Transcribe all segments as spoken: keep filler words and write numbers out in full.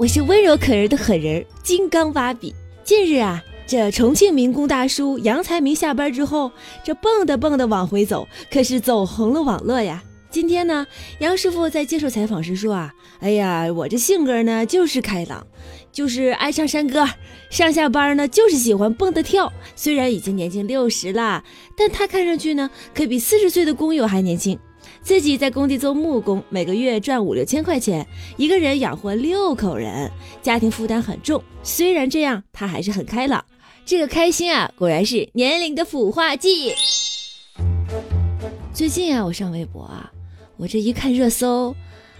我是温柔可人的狠人金刚芭比。近日啊，这重庆民工大叔杨才明下班之后，这蹦的蹦的往回走，可是走红了网络呀。今天呢，杨师傅在接受采访时说啊，哎呀，我这性格呢就是开朗，就是爱唱山歌，上下班呢就是喜欢蹦的跳。虽然已经年近六十啦，但他看上去呢可比四十岁的工友还年轻。自己在工地做木工，每个月赚五六千块钱，一个人养活六口人，家庭负担很重。虽然这样，他还是很开朗。这个开心啊，果然是年龄的腐化剂。最近啊，我上微博啊，我这一看热搜，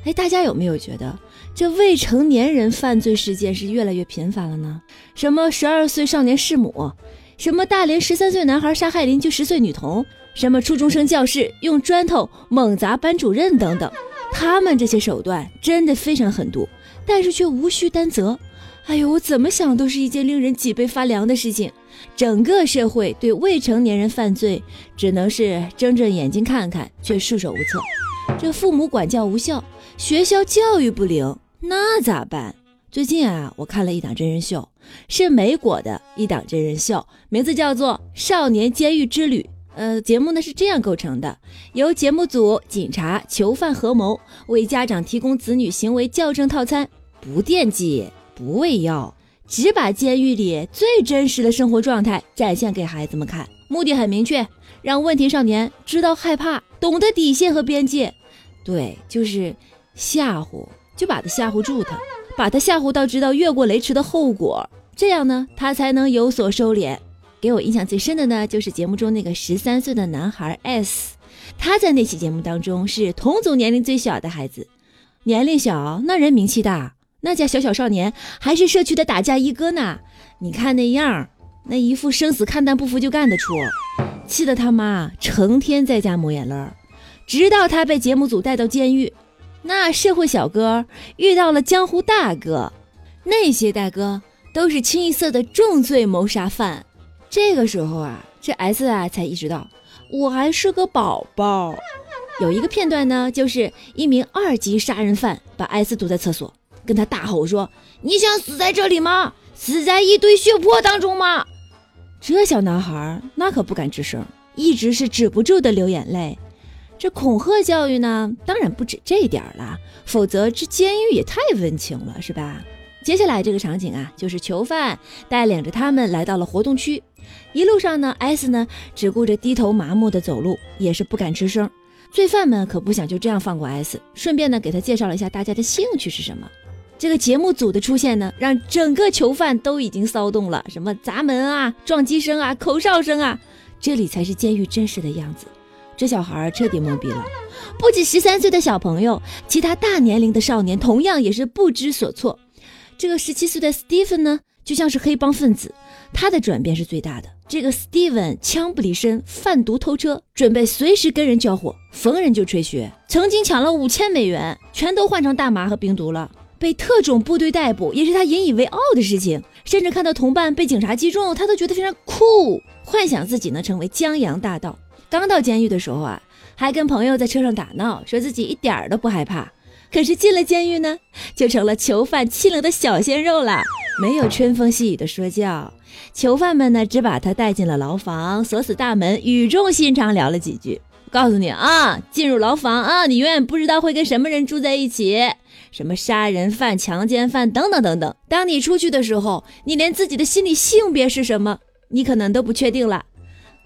哎，大家有没有觉得这未成年人犯罪事件是越来越频繁了呢？什么十二岁少年弑母，什么大连十三岁男孩杀害邻居十岁女童，什么初中生教室用砖头猛砸班主任等等，他们这些手段真的非常狠毒，但是却无需担责。哎呦，我怎么想都是一件令人脊背发凉的事情。整个社会对未成年人犯罪只能是睁着眼睛看看，却束手无策。这父母管教无效，学校教育不灵，那咋办？最近啊，我看了一档真人秀，是美国的一档真人秀，名字叫做《少年监狱之旅》。呃，节目呢是这样构成的，由节目组、警察、囚犯合谋，为家长提供子女行为校正套餐，不惦记，不喂药，只把监狱里最真实的生活状态展现给孩子们看。目的很明确，让问题少年知道害怕，懂得底线和边界。对，就是吓唬，就把他吓唬住他，把他吓唬到知道越过雷池的后果，这样呢，他才能有所收敛。给我印象最深的呢，就是节目中那个十三岁的男孩 S， 他在那期节目当中是同组年龄最小的孩子。年龄小，那人名气大，那家小小少年还是社区的打架一哥呢。你看那样，那一副生死看淡不服就干得出，气得他妈成天在家抹眼泪，直到他被节目组带到监狱。那社会小哥遇到了江湖大哥，那些大哥都是清一色的重罪谋杀犯。这个时候啊，这 S 啊才意识到我还是个宝宝。有一个片段呢，就是一名二级杀人犯把 S 堵在厕所，跟他大吼说，你想死在这里吗？死在一堆血泊当中吗？这小男孩那可不敢吱声，一直是止不住的流眼泪。这恐吓教育呢，当然不止这点了，否则这监狱也太温情了，是吧？接下来这个场景啊，就是囚犯带领着他们来到了活动区。一路上呢 ，S 呢只顾着低头麻木的走路，也是不敢吱声。罪犯们可不想就这样放过 S， 顺便呢给他介绍了一下大家的兴趣是什么。这个节目组的出现呢，让整个囚犯都已经骚动了，什么砸门啊、撞击声啊、口哨声啊，这里才是监狱真实的样子。这小孩彻底懵逼了，不止十三岁的小朋友，其他大年龄的少年同样也是不知所措。这个十七岁的 Steven 呢，就像是黑帮分子，他的转变是最大的。这个 Steven 枪不离身，贩毒偷车，准备随时跟人交火，逢人就吹嘘，曾经抢了五千美元，全都换成大麻和冰毒了。被特种部队逮捕也是他引以为傲的事情，甚至看到同伴被警察击中，他都觉得非常酷，幻想自己能成为江洋大盗。刚到监狱的时候啊，还跟朋友在车上打闹，说自己一点儿都不害怕。可是进了监狱呢，就成了囚犯欺凌的小鲜肉了，没有春风细雨的说教。囚犯们呢，只把他带进了牢房，锁死大门，语重心长聊了几句。告诉你啊，进入牢房啊，你永远不知道会跟什么人住在一起，什么杀人犯、强奸犯等等等等。当你出去的时候，你连自己的心理性别是什么，你可能都不确定了。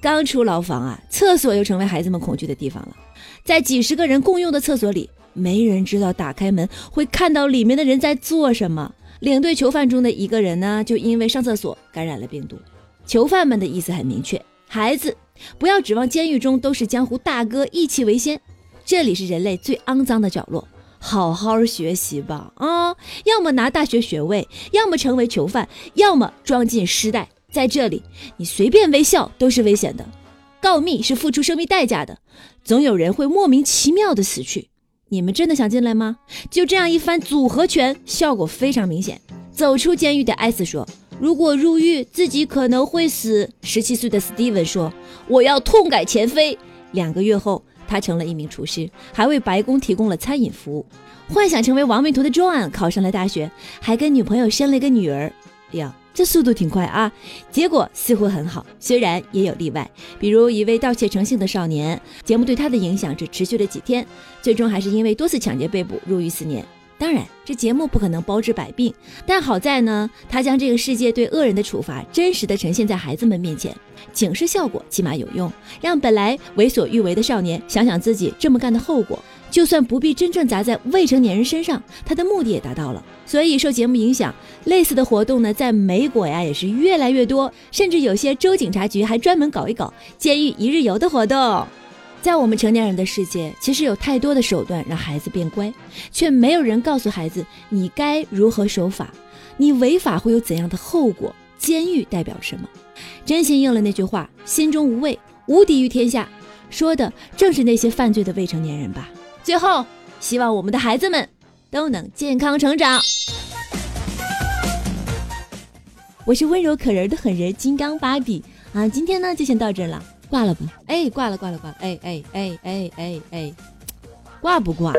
刚出牢房啊，厕所又成为孩子们恐惧的地方了。在几十个人共用的厕所里，没人知道打开门会看到里面的人在做什么。领队囚犯中的一个人呢，就因为上厕所感染了病毒。囚犯们的意思很明确，孩子不要指望监狱中都是江湖大哥，义气为先，这里是人类最肮脏的角落，好好学习吧啊！要么拿大学学位，要么成为囚犯，要么装进尸袋。在这里你随便微笑都是危险的，告密是付出生命代价的，总有人会莫名其妙的死去。你们真的想进来吗？就这样一番组合拳，效果非常明显。走出监狱的艾斯说，如果入狱自己可能会死。十七岁的 Steven 说，我要痛改前非。两个月后，他成了一名厨师，还为白宫提供了餐饮服务。幻想成为亡命徒的 John 考上了大学，还跟女朋友生了一个女儿。呀，这速度挺快啊，结果似乎很好，虽然也有例外，比如一位盗窃成性的少年。节目对他的影响只持续了几天，最终还是因为多次抢劫被捕，入狱四年。当然这节目不可能包治百病，但好在呢，他将这个世界对恶人的处罚真实的呈现在孩子们面前，警示效果起码有用，让本来为所欲为的少年想想自己这么干的后果，就算不必真正砸在未成年人身上，他的目的也达到了。所以受节目影响，类似的活动呢在美国呀也是越来越多，甚至有些州警察局还专门搞一搞监狱一日游的活动。在我们成年人的世界，其实有太多的手段让孩子变乖，却没有人告诉孩子你该如何守法，你违法会有怎样的后果，监狱代表什么。真心应了那句话，心中无畏，无敌于天下，说的正是那些犯罪的未成年人吧。最后，希望我们的孩子们都能健康成长。我是温柔可人的狠人金刚芭比啊，今天呢就先到这了。挂了吧，哎，挂了挂了挂了，哎哎哎哎哎哎，挂不挂？